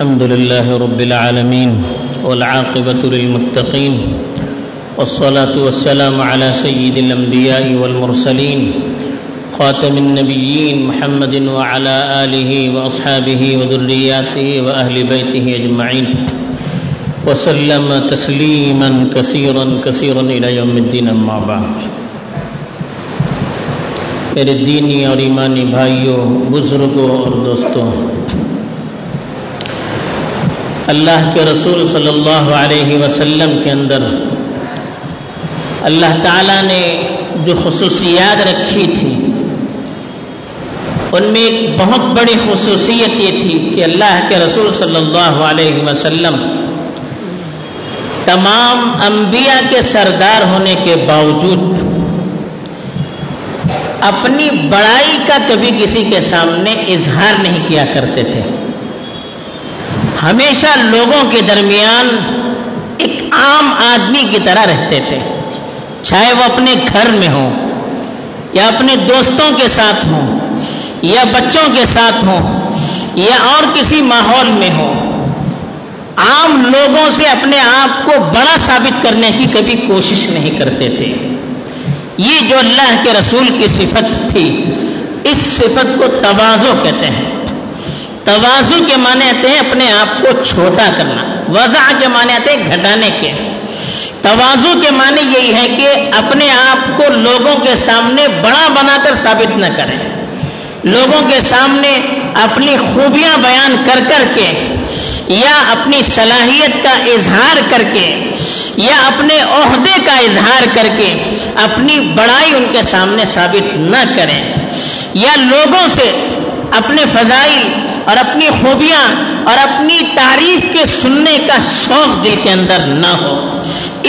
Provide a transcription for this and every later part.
الحمد لله رب العالمين والعاقبة للمتقين والصلاة والسلام على سيد الأنبياء والمرسلين خاتم النبيين محمد وعلى آله وأصحابه وذرياته وأهل بيته أجمعين وسلم تسليما كثيرا كثيرا إلى يوم الدين. أما بعد، میرے دینی اور ایمانی بھائیوں، بزرگوں اور دوستوں، اللہ کے رسول صلی اللہ علیہ وسلم کے اندر اللہ تعالیٰ نے جو خصوصیات رکھی تھی ان میں ایک بہت بڑی خصوصیت یہ تھی کہ اللہ کے رسول صلی اللہ علیہ وسلم تمام انبیاء کے سردار ہونے کے باوجود اپنی بڑائی کا کبھی کسی کے سامنے اظہار نہیں کیا کرتے تھے، ہمیشہ لوگوں کے درمیان ایک عام آدمی کی طرح رہتے تھے، چاہے وہ اپنے گھر میں ہوں یا اپنے دوستوں کے ساتھ ہوں یا بچوں کے ساتھ ہوں یا اور کسی ماحول میں ہوں، عام لوگوں سے اپنے آپ کو بڑا ثابت کرنے کی کبھی کوشش نہیں کرتے تھے۔ یہ جو اللہ کے رسول کی صفت تھی، اس صفت کو تواضع کہتے ہیں۔ تواضع کے معنی آتے ہیں اپنے آپ کو چھوٹا کرنا، وضع کے معنی آتے ہیں گھٹانے کے۔ تواضع کے معنی یہی ہے کہ اپنے آپ کو لوگوں کے سامنے بڑا بنا کر ثابت نہ کریں، لوگوں کے سامنے اپنی خوبیاں بیان کر کر کے یا اپنی صلاحیت کا اظہار کر کے یا اپنے عہدے کا اظہار کر کے اپنی بڑائی ان کے سامنے ثابت نہ کریں، یا لوگوں سے اپنے فضائل اور اپنی خوبیاں اور اپنی تعریف کے سننے کا شوق دل کے اندر نہ ہو۔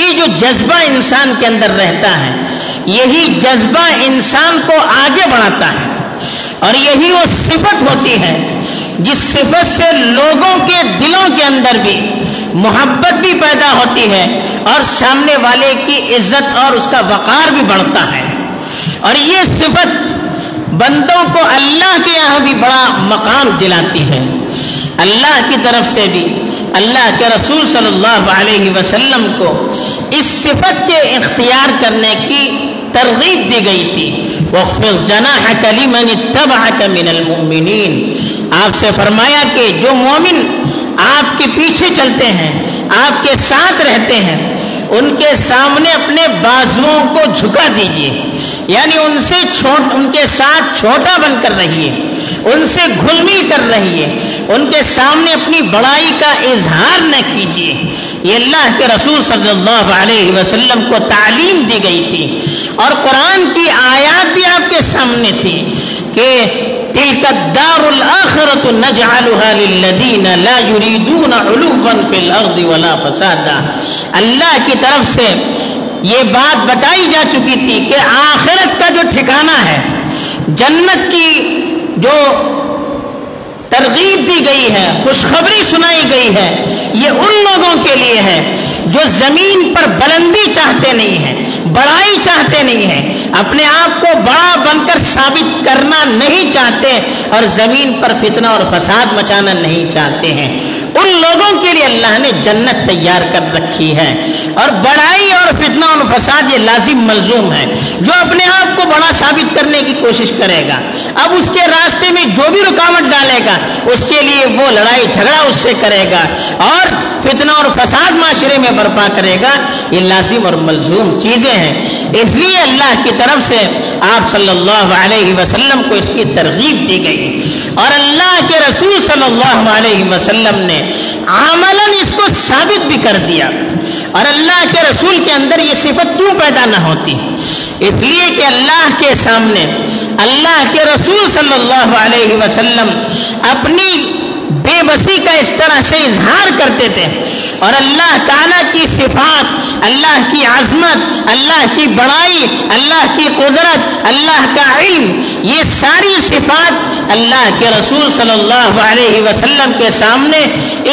یہ جو جذبہ انسان کے اندر رہتا ہے، یہی جذبہ انسان کو آگے بڑھاتا ہے، اور یہی وہ صفت ہوتی ہے جس صفت سے لوگوں کے دلوں کے اندر بھی محبت بھی پیدا ہوتی ہے اور سامنے والے کی عزت اور اس کا وقار بھی بڑھتا ہے، اور یہ صفت بندوں کو اللہ کے یہاں بھی بڑا مقام دلاتی ہے۔ اللہ کی طرف سے بھی اللہ کے رسول صلی اللہ علیہ وسلم کو اس صفت کے اختیار کرنے کی ترغیب دی گئی تھی۔ وَاخْفِضْ جَنَاحَكَ لِمَنِ اتَّبَعَكَ مِنَ الْمُؤْمِنِينَ، آپ سے فرمایا کہ جو مومن آپ کے پیچھے چلتے ہیں، آپ کے ساتھ رہتے ہیں، ان کے سامنے اپنے بازوؤں کو جھکا دیجیے، یعنی ان کے ساتھ چھوٹا بن کر رہیے، ان سے گھل مل کر رہیے، ان کے سامنے اپنی بڑائی کا اظہار نہ کیجیے۔ یہ اللہ کے رسول صلی اللہ علیہ وسلم کو تعلیم دی گئی تھی، اور قرآن کی آیات بھی آپ کے سامنے تھی کہ تِلْكَ الدَّارُ الْآخِرَةُ نَجْعَلُهَا لِلَّذِينَ لَا يُرِيدُونَ عُلُوًّا فِي الْأَرْضِ وَلَا فَسَادًا۔ اللہ کی طرف سے یہ بات بتائی جا چکی تھی کہ آخرت کا جو ٹھکانہ ہے، جنت کی جو ترغیب دی گئی ہے، خوشخبری سنائی گئی ہے، یہ ان لوگوں کے لیے ہے جو زمین پر بلندی چاہتے نہیں ہیں، بڑائی چاہتے نہیں ہیں، اپنے آپ کو بڑا بن کر ثابت کرنا نہیں چاہتے، اور زمین پر فتنہ اور فساد مچانا نہیں چاہتے ہیں، ان لوگوں کے لیے اللہ نے جنت تیار کر رکھی ہے۔ اور بڑائی اور فتنہ اور فساد یہ لازم ملزوم ہے۔ جو اپنے آپ کو بڑا ثابت کرنے کی کوشش کرے گا، اب اس کے راستے میں جو بھی رکاوٹ ڈالے گا، اس کے لیے وہ لڑائی جھگڑا اس سے کرے گا اور فتنہ اور فساد معاشرے میں برپا کرے گا۔ یہ لازم اور ملزوم چیزیں ہیں، اس لیے اللہ کی طرف سے آپ صلی اللہ علیہ وسلم کو اس کی ترغیب دی گئی، اور اللہ کے رسول صلی اللہ علیہ وسلم نے عملاً اس کو ثابت بھی کر دیا۔ اور اللہ کے رسول کے اندر یہ صفت کیوں پیدا نہ ہوتی؟ اس لیے کہ اللہ کے سامنے اللہ کے رسول صلی اللہ علیہ وسلم اپنی بے بسی کا اس طرح سے اظہار کرتے تھے، اور اللہ تعالیٰ کی صفات، اللہ کی عظمت، اللہ کی بڑائی، اللہ کی قدرت، اللہ کا علم، یہ ساری صفات اللہ کے رسول صلی اللہ علیہ وسلم کے سامنے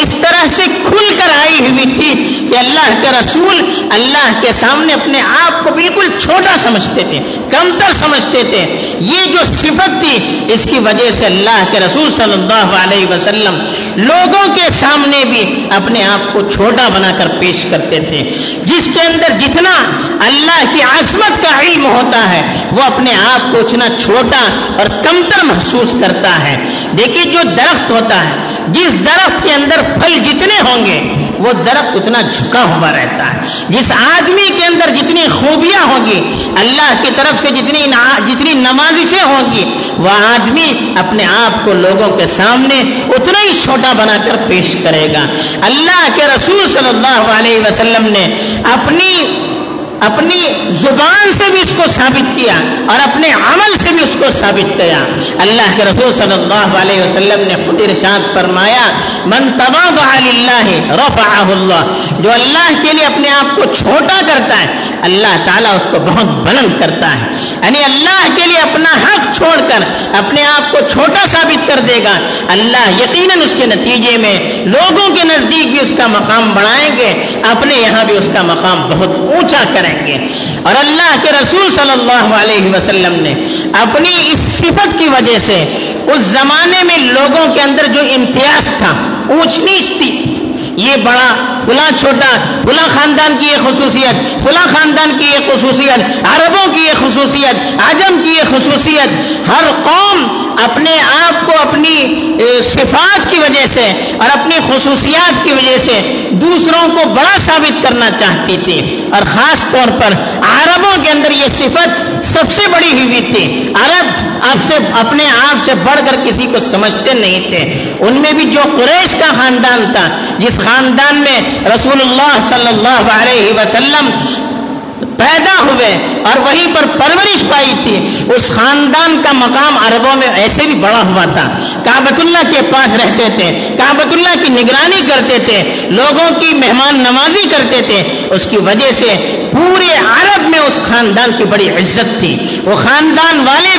اس طرح سے کھل کر آئی ہوئی تھی کہ اللہ کے رسول اللہ کے سامنے اپنے آپ کو بالکل چھوٹا سمجھتے تھے، کمتر سمجھتے تھے۔ یہ جو صفت تھی، اس کی وجہ سے اللہ کے رسول صلی اللہ علیہ وسلم لوگوں کے سامنے بھی اپنے آپ کو چھوٹا بنا کر پیش کرتے تھے، جس کے اندر جتنا اللہ کی عظمت کا علم ہوتا ہے وہ اپنے آپ کو اتنا چھوٹا اور کمتر محسوس کرتا ہے۔ دیکھیے جو درخت ہوتا ہے، جس درخت کے اندر پھل جتنے ہوں گے وہ درخت اتنا جھکا ہوا رہتا ہے، جس آدمی کے اندر جتنی خوبیاں ہوں گی، اللہ کی طرف سے جتنی نوازشیں ہوں گی، وہ آدمی اپنے آپ کو لوگوں کے سامنے اتنا ہی چھوٹا بنا کر پیش کرے گا۔ اللہ کے رسول صلی اللہ علیہ وسلم نے اپنی زبان سے بھی اس کو ثابت کیا اور اپنے عمل سے بھی اس کو ثابت کیا۔ اللہ کے رسول صلی اللہ علیہ وسلم نے خود ارشاد فرمایا، من تواضع للہ رفعہ اللہ، جو اللہ کے لیے اپنے آپ کو چھوٹا کرتا ہے اللہ تعالیٰ اس کو بہت بلند کرتا ہے، یعنی اللہ کے لیے اپنا حق چھوڑ کر اپنے آپ کو چھوٹا ثابت کر دے گا، اللہ یقیناً اس کے نتیجے میں لوگوں کے نزدیک بھی اس کا مقام بڑھائیں گے، اپنے یہاں بھی اس کا مقام بہت اونچا کریں گے۔ اور اللہ کے رسول صلی اللہ علیہ وسلم نے اپنی اس صفت کی وجہ سے اس زمانے میں لوگوں کے اندر جو امتیاز تھا، اونچ نیچ تھی، یہ بڑا، فلاں چھوٹا، فلاں خاندان کی یہ خصوصیت، فلاں خاندان کی یہ خصوصیت، عربوں کی یہ خصوصیت، عجم کی یہ خصوصیت، ہر قوم اپنے آپ کو اپنی صفات کی وجہ سے اور اپنی خصوصیات کی وجہ سے دوسروں کو بڑا ثابت کرنا چاہتی تھی، اور خاص طور پر عربوں کے اندر یہ صفت سب سے بڑی ہوئی تھی۔ عرب آپ سے اپنے آپ سے بڑھ کر کسی کو سمجھتے نہیں تھے، ان میں بھی جو قریش کا خاندان تھا، جس خاندان میں رسول اللہ صلی اللہ علیہ وسلم پیدا ہوئے اور وہیں پر پرورش پائی تھی، اس خاندان کا مقام عربوں میں ایسے بھی بڑا ہوا تھا۔ کعبۃ اللہ کے پاس رہتے تھے، کعبۃ اللہ کی نگرانی کرتے تھے، لوگوں کی مہمان نوازی کرتے تھے، اس کی وجہ سے پورے عرب میں اس خاندان کی بڑی عزت تھی۔ وہ خاندان والے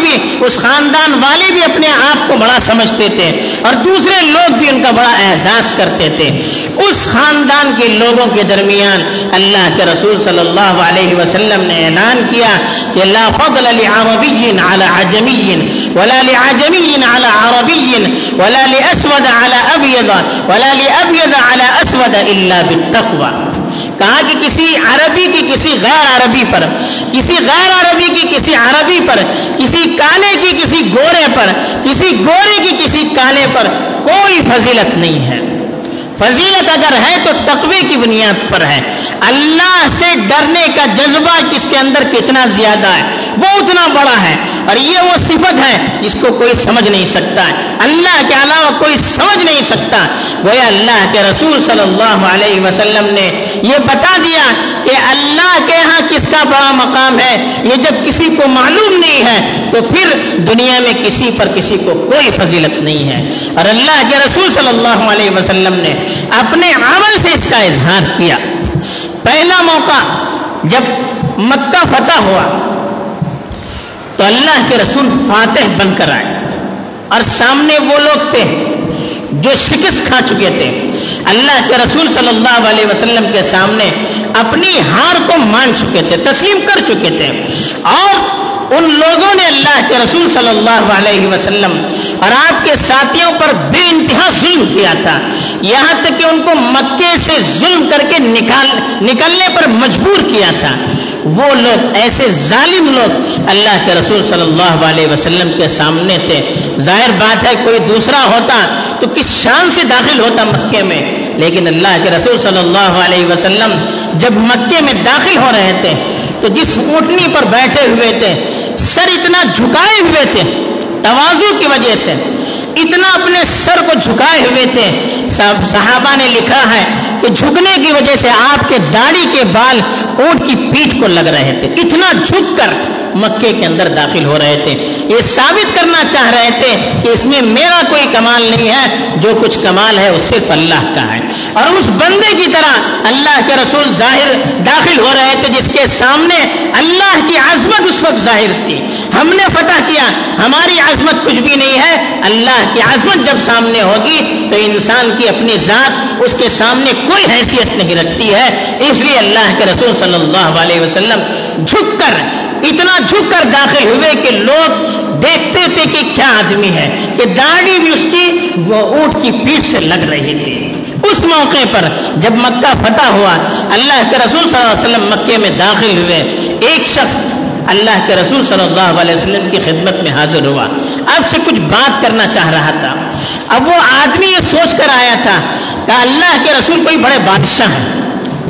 بھی اپنے آپ کو بڑا سمجھتے تھے اور دوسرے لوگ بھی ان کا بڑا احساس کرتے تھے۔ اس خاندان کے لوگوں کے درمیان اللہ کے رسول صلی اللہ علیہ وسلم نے اعلان کیا کہ لا فضل لعربی علی عجمی ولا لعجمی علی عربی ولا لاسود علی ابیض ولا لابیض علی اسود الا بالتقوی۔ کہا کہ کسی عربی کی کسی غیر عربی پر، کسی غیر عربی کی کسی عربی پر، کسی کالے کی کسی گورے پر، کسی گورے کی کسی کالے پر کوئی فضیلت نہیں ہے۔ فضیلت اگر ہے تو تقوی کی بنیاد پر ہے۔ اللہ سے ڈرنے کا جذبہ کس کے اندر کتنا زیادہ ہے وہ اتنا بڑا ہے، اور یہ وہ صفت ہے جس کو کوئی سمجھ نہیں سکتا ہے، اللہ کے علاوہ کوئی سمجھ نہیں سکتا۔ گویا اللہ کے رسول صلی اللہ علیہ وسلم نے یہ بتا دیا کہ اللہ کے ہاں کس کا بڑا مقام ہے، یہ جب کسی کو معلوم نہیں ہے تو پھر دنیا میں کسی پر کسی کو کوئی فضیلت نہیں ہے۔ اور اللہ کے رسول صلی اللہ علیہ وسلم نے اپنے عمل سے اس کا اظہار کیا۔ پہلا موقع جب مکہ فتح ہوا تو اللہ کے رسول فاتح بن کر آئے، اور سامنے وہ لوگ تھے جو شکست کھا چکے تھے، اللہ کے رسول صلی اللہ علیہ وسلم کے سامنے اپنی ہار کو مان چکے تھے، تسلیم کر چکے تھے، اور ان لوگوں نے اللہ کے رسول صلی اللہ علیہ وسلم اور آپ کے ساتھیوں پر بے انتہا ظلم کیا تھا، یہاں تک کہ ان کو مکے سے ظلم کر کے نکلنے پر مجبور کیا تھا۔ وہ لوگ، ایسے ظالم لوگ اللہ کے رسول صلی اللہ علیہ وسلم کے سامنے تھے۔ ظاہر بات ہے کوئی دوسرا ہوتا تو کس شان سے داخل ہوتا مکے میں، لیکن اللہ کے رسول صلی اللہ علیہ وسلم جب مکے میں داخل ہو رہے تھے تو جس اونٹنی پر بیٹھے ہوئے تھے، سر اتنا جھکائے ہوئے تھے، تواضع کی وجہ سے اتنا اپنے سر کو جھکائے ہوئے تھے، صحابہ نے لکھا ہے کہ جھکنے کی وجہ سے آپ کے داڑھی کے بال اونٹ کی پیٹھ کو لگ رہے تھے، اتنا جھک کر مکے کے اندر داخل ہو رہے تھے۔ یہ ثابت کرنا چاہ رہے تھے کہ اس میں میرا کوئی کمال نہیں ہے، جو کچھ کمال ہے وہ صرف اللہ کا ہے۔ اور اس بندے کی طرح اللہ کے رسول ظاہر داخل ہو رہے تھے جس کے سامنے اللہ کی عظمت اس وقت ظاہر تھی۔ ہم نے فتح کیا، ہماری عظمت کچھ بھی نہیں ہے، اللہ کی عظمت جب سامنے ہوگی تو انسان کی اپنی ذات اس کے سامنے کوئی حیثیت نہیں رکھتی ہے۔ اس لیے اللہ کے رسول صلی اللہ علیہ وسلم جھک کر، اتنا جھک کر داخل ہوئے کہ لوگ دیکھتے تھے کہ کیا آدمی ہے, کہ داڑھی بھی اس کی وہ اونٹ کی پیٹھ سے لگ رہی تھی. اس موقع پر جب مکہ فتح ہوا, اللہ کے رسول صلی اللہ علیہ وسلم مکے میں داخل ہوئے, ایک شخص اللہ کے رسول صلی اللہ علیہ وسلم کی خدمت میں حاضر ہوا, آپ سے کچھ بات کرنا چاہ رہا تھا. اب وہ آدمی یہ سوچ کر آیا تھا کہ اللہ کے رسول کوئی بڑے بادشاہ ہیں,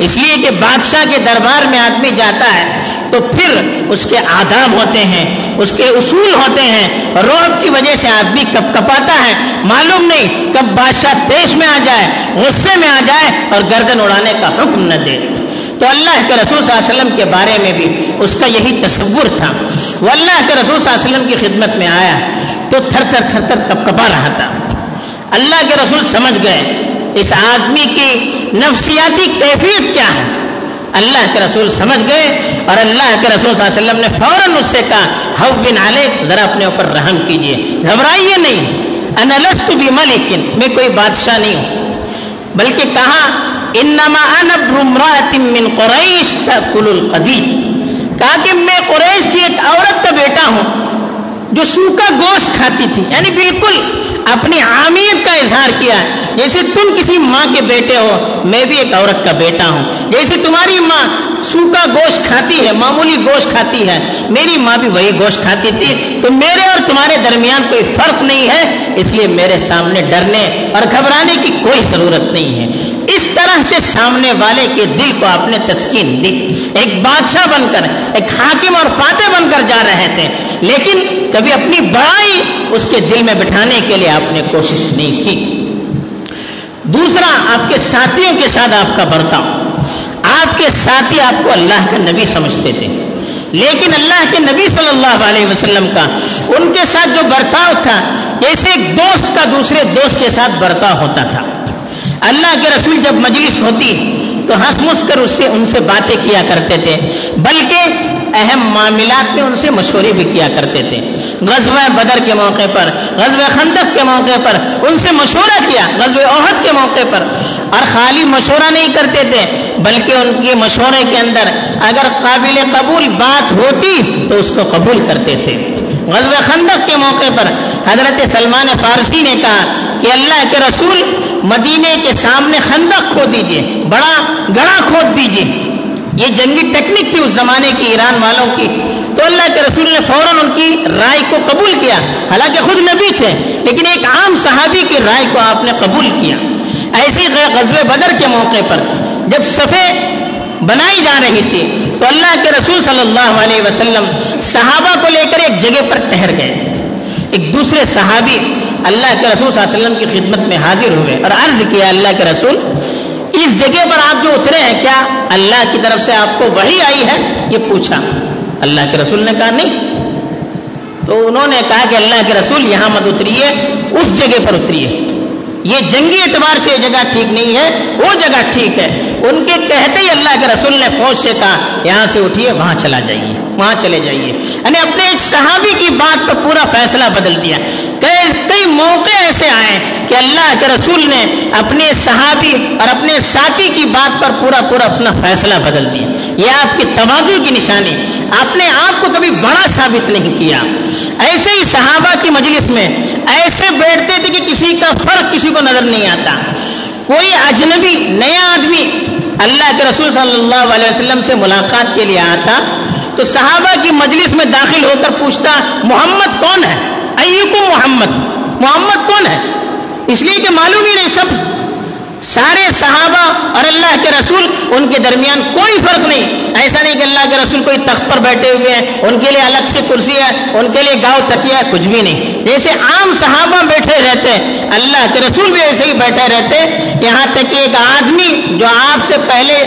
اس لیے کہ بادشاہ کے دربار میں آدمی جاتا ہے تو پھر اس کے آداب ہوتے ہیں, اس کے اصول ہوتے ہیں, روب کی وجہ سے آدمی کب کپاتا ہے, معلوم نہیں کب بادشاہ پیش میں آ جائے, غصے میں آ جائے اور گردن اڑانے کا حکم نہ دے. تو اللہ کے رسول صلی اللہ علیہ وسلم کے بارے میں بھی اس کا یہی تصور تھا. وہ اللہ کے رسول صلی اللہ علیہ وسلم کی خدمت میں آیا تو تھر تھر کپکپا رہا تھا. اللہ کے رسول سمجھ گئے اس آدمی کی نفسیاتی کیفیت کیا ہے. اللہ کے رسول سمجھ گئے اور اللہ کے رسول صلی اللہ علیہ وسلم نے فوراً اس سے کہا, حو بن علیہ, ذرا اپنے اوپر رحم کیجیے, گھبرائیے نہیں. انا لست بملک, میں کوئی بادشاہ نہیں ہوں, بلکہ کہا انما انا امرأۃ من قریش تأکل القدید, کہا کہ میں قریش کی ایک عورت کا بیٹا ہوں جو سوکھا گوشت کھاتی تھی. یعنی بالکل اپنی عامیت کا اظہار کیا, جیسے تم کسی ماں کے بیٹے ہو, میں بھی ایک عورت کا بیٹا ہوں. جیسے تمہاری ماں سوکھا گوشت کھاتی ہے, معمولی گوشت کھاتی ہے, میری ماں بھی وہی گوشت کھاتی تھی, تو میرے اور تمہارے درمیان کوئی فرق نہیں ہے, اس لیے میرے سامنے ڈرنے اور گھبرانے کی کوئی ضرورت نہیں ہے. اس طرح سے سامنے والے کے دل کو آپ نے تسکین دی. ایک بادشاہ بن کر, ایک حاکم اور فاتح بن کر جا رہے تھے, لیکن کبھی اپنی بڑائی اس کے دل میں بٹھانے کے لیے آپ نے کوشش نہیں کی. دوسرا, آپ کے ساتھیوں کے ساتھ آپ کا برتاؤ. آپ کے ساتھی آپ کو اللہ کا نبی سمجھتے تھے, لیکن اللہ کے نبی صلی اللہ علیہ وسلم کا ان کے ساتھ جو برتاؤ تھا, جیسے ایک دوست کا دوسرے دوست کے ساتھ برتاؤ ہوتا تھا. اللہ کے رسول جب مجلس ہوتی تو ہنس مس کر ان سے باتیں کیا کرتے تھے, بلکہ اہم معاملات میں ان سے مشورے بھی کیا کرتے تھے. غزوہ بدر کے موقع پر, غزوہ خندق کے موقع پر ان سے مشورہ کیا, غزوہ احد کے موقع پر. اور خالی مشورہ نہیں کرتے تھے, بلکہ ان کے مشورے کے اندر اگر قابل قبول بات ہوتی تو اس کو قبول کرتے تھے. غزوہ خندق کے موقع پر حضرت سلمان فارسی نے کہا کہ اللہ کے رسول, مدینے کے سامنے خندق کھود دیجیے, بڑا گڑا کھود دیجیے. یہ جنگی ٹیکنک تھی اس زمانے کی ایران والوں کی. تو اللہ کے رسول نے فوراً ان کی رائے کو قبول کیا, حالانکہ خود نبی تھے, لیکن ایک عام صحابی کی رائے کو آپ نے قبول کیا. ایسے غزوہ بدر کے موقع پر جب صفیں بنائی جا رہی تھی تو اللہ کے رسول صلی اللہ علیہ وسلم صحابہ کو لے کر ایک جگہ پر ٹھہر گئے. ایک دوسرے صحابی اللہ کے رسول صلی اللہ علیہ وسلم کی خدمت میں حاضر ہوئے اور عرض کیا, اللہ کے رسول, اس جگہ پر آپ جو اترے ہیں کیا اللہ کی طرف سے آپ کو وحی آئی ہے؟ یہ پوچھا. اللہ کے رسول نے کہا نہیں. تو انہوں نے کہا کہ اللہ کے رسول, یہاں مت اتریے, اس جگہ پر اتریے, یہ جنگی اعتبار سے یہ جگہ ٹھیک نہیں ہے, وہ جگہ ٹھیک ہے. ان کے کہتے ہی اللہ کے رسول نے فوج سے کہا یہاں سے اٹھیے, وہاں چلا جائیے, وہاں چلے جائیے. یعنی اپنے ایک صحابی کی بات پر پورا فیصلہ بدل دیا. کئی موقع ایسے آئے کہ اللہ کے رسول نے اپنے صحابی اور اپنے ساتھی کی بات پر پورا اپنا فیصلہ بدل دیا. یہ آپ کی تواضع کی نشانی, آپ نے آپ کو کبھی بڑا ثابت نہیں کیا. ایسے ہی صحابہ کی مجلس میں ایسے بیٹھتے تھے کہ کسی کا فرق کسی کو نظر نہیں آتا. کوئی اجنبی نیا آدمی اللہ کے رسول صلی اللہ علیہ وسلم سے ملاقات کے لیے آتا تو صحابہ کی مجلس میں داخل ہو کر پوچھتا, محمد کون ہے؟ ایکم محمد کون ہے؟ اس لیے کہ معلوم ہی نہیں, سب سارے صحابہ اور اللہ کے رسول, ان کے درمیان کوئی فرق نہیں. ایسا نہیں کہ اللہ کے رسول کوئی تخت پر بیٹھے ہوئے ہیں, ان کے لیے الگ سے کرسی ہے, ان کے لیے گاؤں تکیا ہے, کچھ بھی نہیں. جیسے عام صحابہ بیٹھے رہتے, اللہ کے رسول بھی ایسے ہی بیٹھے رہتے, یہاں تک کہ ایک آدمی جو آپ سے پہلے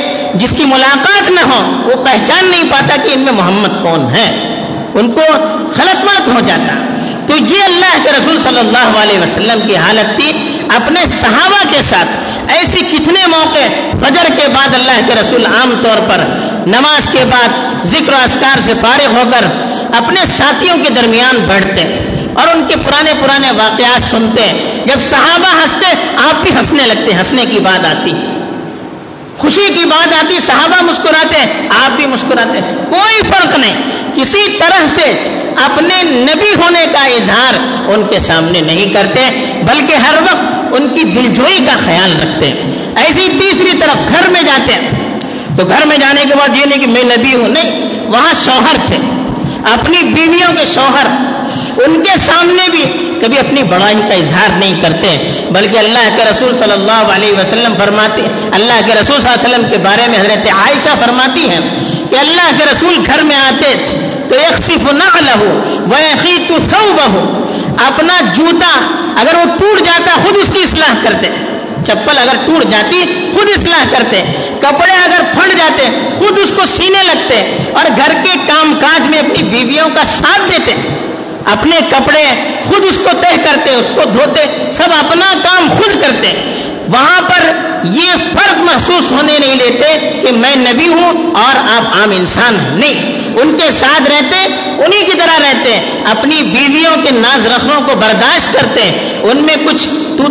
جس کی ملاقات نہ ہو وہ پہچان نہیں پاتا کہ ان میں محمد کون ہے, ان کو خلط ملط ہو جاتا. تو یہ اللہ کے رسول صلی اللہ علیہ وسلم کی حالت تھی اپنے صحابہ کے ساتھ. ایسے کتنے موقع فجر کے بعد اللہ کے رسول عام طور پر نماز کے بعد ذکر و اذکار سے فارغ ہو کر اپنے ساتھیوں کے درمیان بیٹھتے اور ان کے پرانے واقعات سنتے. جب صحابہ ہنستے آپ بھی ہنسنے لگتے, ہنسنے کی بات آتی. خوشی کی بات آتی صحابہ مسکراتے ہیں، آپ بھی مسکراتے ہیں، کوئی فرق نہیں، کسی طرح سے اپنے نبی ہونے کا اظہار ان کے سامنے نہیں کرتے بلکہ ہر وقت ان کی دلجوئی کا خیال رکھتے ہیں۔ ایسی تیسری طرف گھر میں جاتے ہیں تو گھر میں جانے کے بعد یہ نہیں کہ میں نبی ہوں، نہیں، وہاں شوہر تھے، اپنی بیویوں کے شوہر، ان کے سامنے بھی کبھی اپنی بڑائی کا اظہار نہیں کرتے بلکہ اللہ کے رسول صلی اللہ علیہ وسلم فرماتے، اللہ کے رسول صلی اللہ علیہ وسلم کے بارے میں حضرت عائشہ فرماتی ہیں کہ اللہ کے رسول گھر میں آتے تو یخصف نعلہ ویخیط ثوبہ، اپنا جوتا اگر وہ ٹوٹ جاتا خود اس کی اصلاح کرتے، چپل اگر ٹوٹ جاتی خود اصلاح کرتے، کپڑے اگر پھٹ جاتے خود اس کو سینے لگتے، اور گھر کے کام کاج میں اپنی بیویوں کا ساتھ دیتے، اپنے کپڑے خود اس کو تہہ کرتے، اس کو دھوتے، سب اپنا کام خود کرتے۔ وہاں پر یہ فرق محسوس ہونے نہیں دیتے کہ میں نبی ہوں اور آپ عام انسان نہیں، ان کے ساتھ رہتے، انہی کی طرح رہتے، اپنی بیویوں کے ناز رخنوں کو برداشت کرتے، ان میں کچھ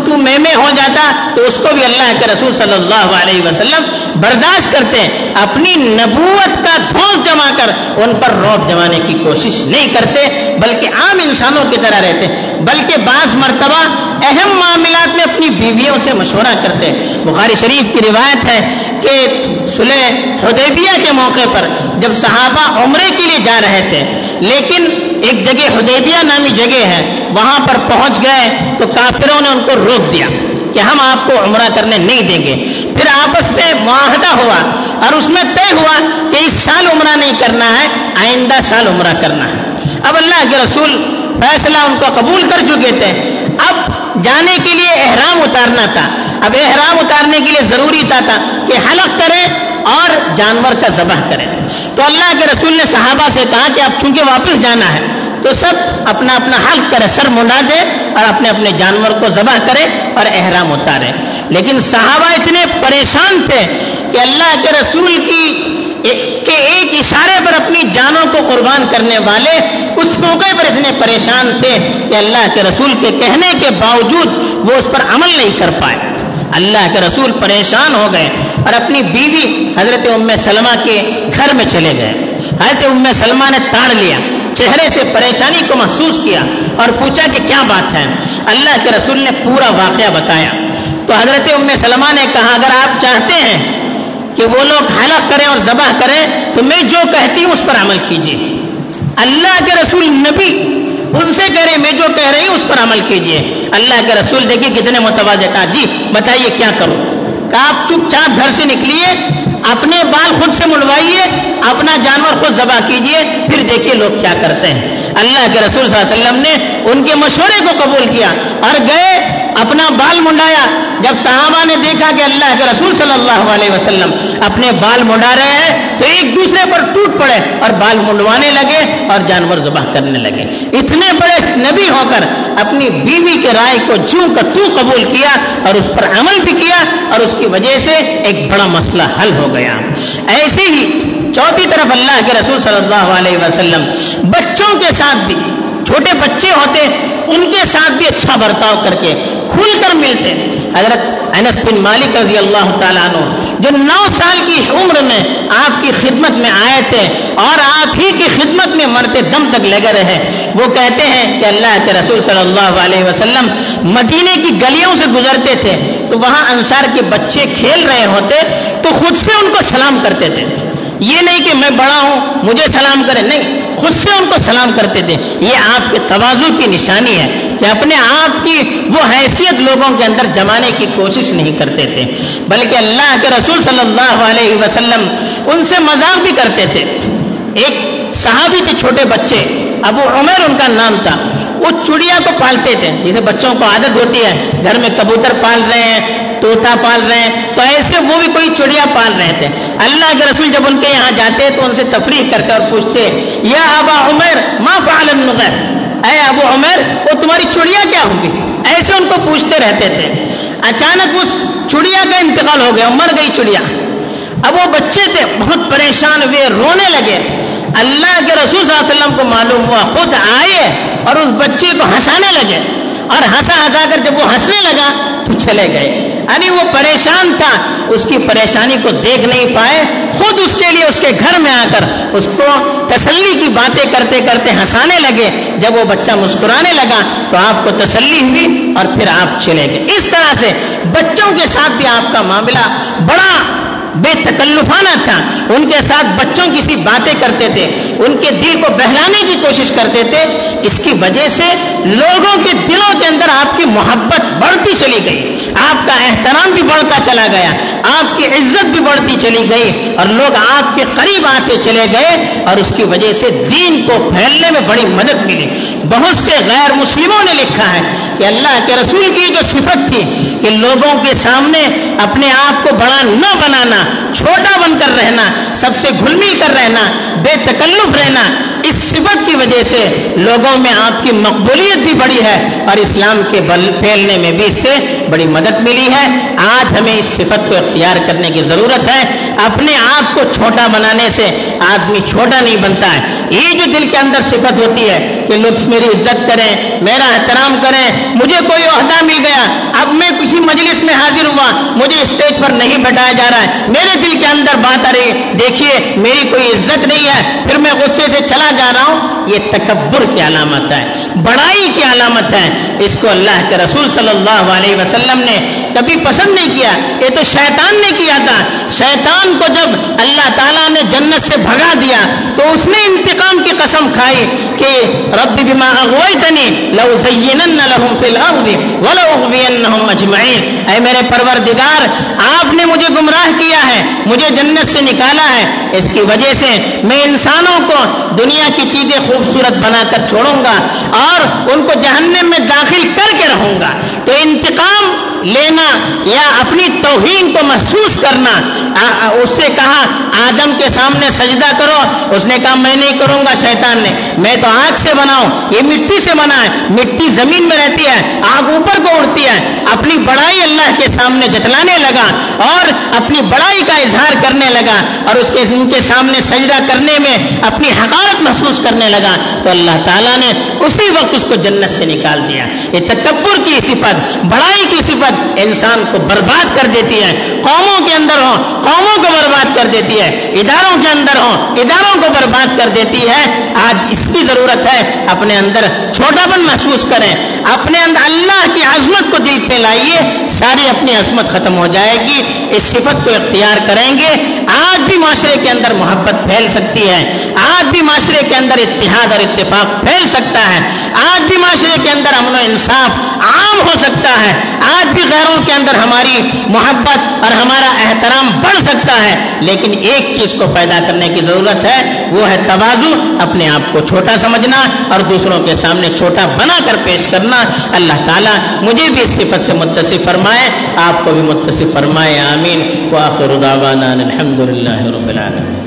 تو میں ہو جاتا تو اس کو بھی اللہ کے رسول صلی اللہ علیہ وسلم برداشت کرتے ہیں، اپنی نبوت کا دھوس جما کر ان پر روب جمانے کی کوشش نہیں کرتے بلکہ عام انسانوں کی طرح رہتے، بلکہ بعض مرتبہ اہم معاملات میں اپنی بیویوں سے مشورہ کرتے۔ بخاری شریف کی روایت ہے کہ صلح حدیبیہ کے موقع پر جب صحابہ عمرے کے لیے جا رہے تھے، لیکن ایک جگہ حدیبیہ نامی جگہ ہے، وہاں پر پہنچ گئے تو کافروں نے ان کو روک دیا کہ ہم آپ کو عمرہ کرنے نہیں دیں گے۔ پھر آپس میں معاہدہ ہوا اور اس میں طے ہوا کہ اس سال عمرہ نہیں کرنا ہے، آئندہ سال عمرہ کرنا ہے۔ اب اللہ کے رسول فیصلہ ان کو قبول کر چکے تھے، اب جانے کے لیے احرام اتارنا تھا، اب احرام اتارنے کے لیے ضروری تھا کہ حلق کریں اور جانور کا ذبح کریں، تو اللہ کے رسول نے صحابہ سے کہا کہ اب چونکہ واپس جانا ہے تو سب اپنا اپنا حلق کرے، سر منڈا دے اور اپنے اپنے جانور کو ذبح کرے اور احرام اتارے۔ لیکن صحابہ اتنے پریشان تھے کہ اللہ کے رسول کے ایک اشارے پر اپنی جانوں کو قربان کرنے والے اس موقع پر اتنے پریشان تھے کہ اللہ کے رسول کے کہنے کے باوجود وہ اس پر عمل نہیں کر پائے۔ اللہ کے رسول پریشان ہو گئے اور اپنی بیوی حضرت ام سلمہ کے گھر میں چلے گئے۔ حضرت ام سلمہ نے تاڑ لیا، چہرے سے پریشانی کو محسوس کیا اور پوچھا کہ کیا بات ہے۔ اللہ کے رسول نے پورا واقعہ بتایا تو حضرت ام سلمہ نے کہا اگر آپ چاہتے ہیں کہ وہ لوگ حلق کریں اور ذبح کریں تو میں جو کہتی ہوں اس پر عمل کیجیے۔ اللہ کے رسول نبی ان سے کہہ رہے میں جو کہہ رہی ہوں اس پر عمل کیجیے۔ اللہ کے رسول دیکھیے کتنے متوازے، کہا جی بتائیے کیا کروں، کہا آپ چپ چاپ گھر سے نکلیے، اپنے بال خود سے منڈوائیے، اپنا جانور خود ذبح کیجیے، پھر دیکھیے لوگ کیا کرتے ہیں۔ اللہ کے رسول صلی اللہ علیہ وسلم نے ان کے مشورے کو قبول کیا اور گئے، اپنا بال منڈایا۔ جب صحابہ نے دیکھا کہ اللہ کے رسول صلی اللہ علیہ وسلم اپنے بال منڈا رہے ہیں تو ایک دوسرے پر ٹوٹ پڑے اور بال منڈوانے لگے اور جانور ذبح کرنے لگے۔ اتنے بڑے نبی ہو کر اپنی بیوی کے رائے کو جوں کا تو قبول کیا اور اس پر عمل بھی کیا اور اس کی وجہ سے ایک بڑا مسئلہ حل ہو گیا۔ ایسے ہی چوتھی طرف اللہ کے رسول صلی اللہ علیہ وسلم بچوں کے ساتھ بھی، چھوٹے بچے ہوتے ان کے ساتھ بھی اچھا برتاؤ کر کے کھل کر ملتے۔ حضرت انس بن مالک رضی اللہ تعالیٰ عنہ جو 9 سال کی عمر میں آپ کی خدمت میں آئے تھے اور آپ ہی کی خدمت میں مرتے دم تک لگے رہے، وہ کہتے ہیں کہ اللہ کے رسول صلی اللہ علیہ وسلم مدینے کی گلیوں سے گزرتے تھے تو وہاں انصار کے بچے کھیل رہے ہوتے تو خود سے ان کو سلام کرتے تھے، یہ نہیں کہ میں بڑا ہوں مجھے سلام کرے، نہیں، خود سے ان کو سلام کرتے تھے۔ یہ آپ کے تواضع کی نشانی ہے کہ اپنے آپ کی وہ حیثیت لوگوں کے اندر جمانے کی کوشش نہیں کرتے تھے بلکہ اللہ کے رسول صلی اللہ علیہ وسلم ان سے مذاق بھی کرتے تھے۔ ایک صحابی تھے چھوٹے بچے، ابو عمیر ان کا نام تھا، وہ چڑیا کو پالتے تھے، جسے بچوں کو عادت ہوتی ہے گھر میں کبوتر پال رہے ہیں، طوطا پال رہے ہیں، تو ایسے وہ بھی کوئی چڑیا پال رہے تھے۔ اللہ کے رسول جب ان کے یہاں جاتے تو ان سے تفریح کرتے اور پوچھتے یا ابا عمر ما فعل النغر، اے ابو عمر وہ تمہاری چڑیا کیا ہوگی، ایسے ان کو پوچھتے رہتے تھے۔ اچانک اس چڑیا کا انتقال ہو گیا، مر گئی چڑیا۔ اب وہ بچے تھے، بہت پریشان ہوئے، رونے لگے۔ اللہ کے رسول صلی اللہ علیہ وسلم کو معلوم ہوا، خود آئے اور اس بچے کو ہنسانے لگے اور ہنسا کر جب وہ ہنسنے لگا تو چلے گئے۔ ابھی وہ پریشان تھا, اس کی پریشانی کو دیکھ نہیں پائے, خود اس کے لیے اس کے گھر میں آ کر اس کو تسلی کی باتیں کرتے کرتے ہنسانے لگے. جب وہ بچہ مسکرانے لگا تو آپ کو تسلی ہوئی اور پھر آپ چلے گئے. اس طرح سے بچوں کے ساتھ بھی آپ کا معاملہ بڑا بے تکلفانہ تھا. ان کے ساتھ بچوں کی سی باتیں کرتے تھے, ان کے دل کو بہلانے کی کوشش کرتے تھے. اس کی وجہ سے لوگوں کے دلوں کے اندر آپ کی محبت بڑھتی چلی گئی, آپ کا احترام بھی بڑھتا چلا گیا, آپ کی عزت بھی بڑھتی چلی گئی اور لوگ آپ کے قریب آتے چلے گئے اور اس کی وجہ سے دین کو پھیلنے میں بڑی مدد ملی. بہت سے غیر مسلموں نے لکھا ہے کہ اللہ کے رسول کی جو صفت تھی کہ لوگوں کے سامنے اپنے آپ کو بڑا نہ بنانا, چھوٹا بن کر رہنا, سب سے گھل مل کر رہنا, بے تکلف رہنا, اس صفت کی وجہ سے لوگوں میں آپ کی مقبولیت بھی بڑی ہے اور اسلام کے پھیلنے میں بھی اس سے بڑی مدد ملی ہے. آج ہمیں اس صفت کو اختیار کرنے کی ضرورت ہے. اپنے آپ کو چھوٹا بنانے سے آدمی چھوٹا نہیں بنتا ہے. یہ جو دل کے اندر صفت ہوتی ہے کہ لوگ میری عزت کریں, میرا احترام کریں, مجھے کوئی عہدہ مل گیا, اب میں کسی مجلس میں حاضر ہوا, مجھے اسٹیج پر نہیں بٹھایا جا رہا ہے, میرے دل کے اندر بات آ رہی ہے دیکھیے میری کوئی عزت نہیں ہے, پھر میں غصے سے چلا جا رہا ہوں, یہ تکبر کی علامت ہے, بڑائی کی علامت ہے. اس کو اللہ کے رسول صلی اللہ علیہ وسلم نے کبھی پسند نہیں کیا. یہ تو شیطان نے کیا تھا. شیطان کو جب اللہ تعالیٰ نے جنت سے بھگا دیا تو اس نے انتقام کی قسم کھائی کہ رب بما اغویتنی لازینن لهم فی الارض ولاغوینهم اجمعین, اے میرے پروردگار آپ نے مجھے گمراہ کیا ہے, مجھے جنت سے نکالا ہے, اس کی وجہ سے میں انسانوں کو دنیا کی چیزیں خوبصورت بنا کر چھوڑوں گا اور ان کو جہنم میں داخل کر کے رہوں گا. تو انتقام لینا یا اپنی توہین کو محسوس کرنا, اس سے کہا آدم کے سامنے سجدہ کرو, اس نے کہا میں نہیں کروں گا, شیطان نے, میں تو آگ سے بنا ہوں, یہ مٹی سے بنا ہے, مٹی زمین میں رہتی ہے, آگ اوپر کو اڑتی ہے. اپنی بڑائی اللہ کے سامنے جتلانے لگا اور اپنی بڑائی کا اظہار کرنے لگا اور اس کے ان کے سامنے سجدہ کرنے میں اپنی حقارت محسوس کرنے لگا تو اللہ تعالیٰ نے اسی وقت اس کو جنت سے نکال دیا. یہ تکبر کی صفت, بڑائی کی صفت انسان کو برباد کر دیتی ہے. قوموں کے اندر ہوں, قوموں کو برباد کر دیتی ہے, اداروں کے اندر ہوں, اداروں کو برباد کر دیتی ہے. آج اس کی ضرورت ہے اپنے اندر چھوٹا پن محسوس کریں, اپنے اندر اللہ کی عظمت کو دل پہ لائیے, ساری اپنی عظمت ختم ہو جائے گی. اس صفت کو اختیار کریں گے آج بھی معاشرے کے اندر محبت پھیل سکتی ہے, آج بھی معاشرے کے اندر اتحاد اور اتفاق پھیل سکتا ہے, آج بھی معاشرے کے اندر امن و انصاف عام ہو سکتا ہے, آج بھی غیروں کے اندر ہماری محبت اور ہمارا احترام بڑھ سکتا ہے. لیکن ایک چیز کو پیدا کرنے کی ضرورت ہے, وہ ہے تواضع, اپنے آپ کو چھوٹا سمجھنا اور دوسروں کے سامنے چھوٹا بنا کر پیش کرنا. اللہ تعالیٰ مجھے بھی اس صفت سے متصف فرمائے, آپ کو بھی متصف فرمائے. آمین. وآخر دعوانا الحمد للہ رب العالمین.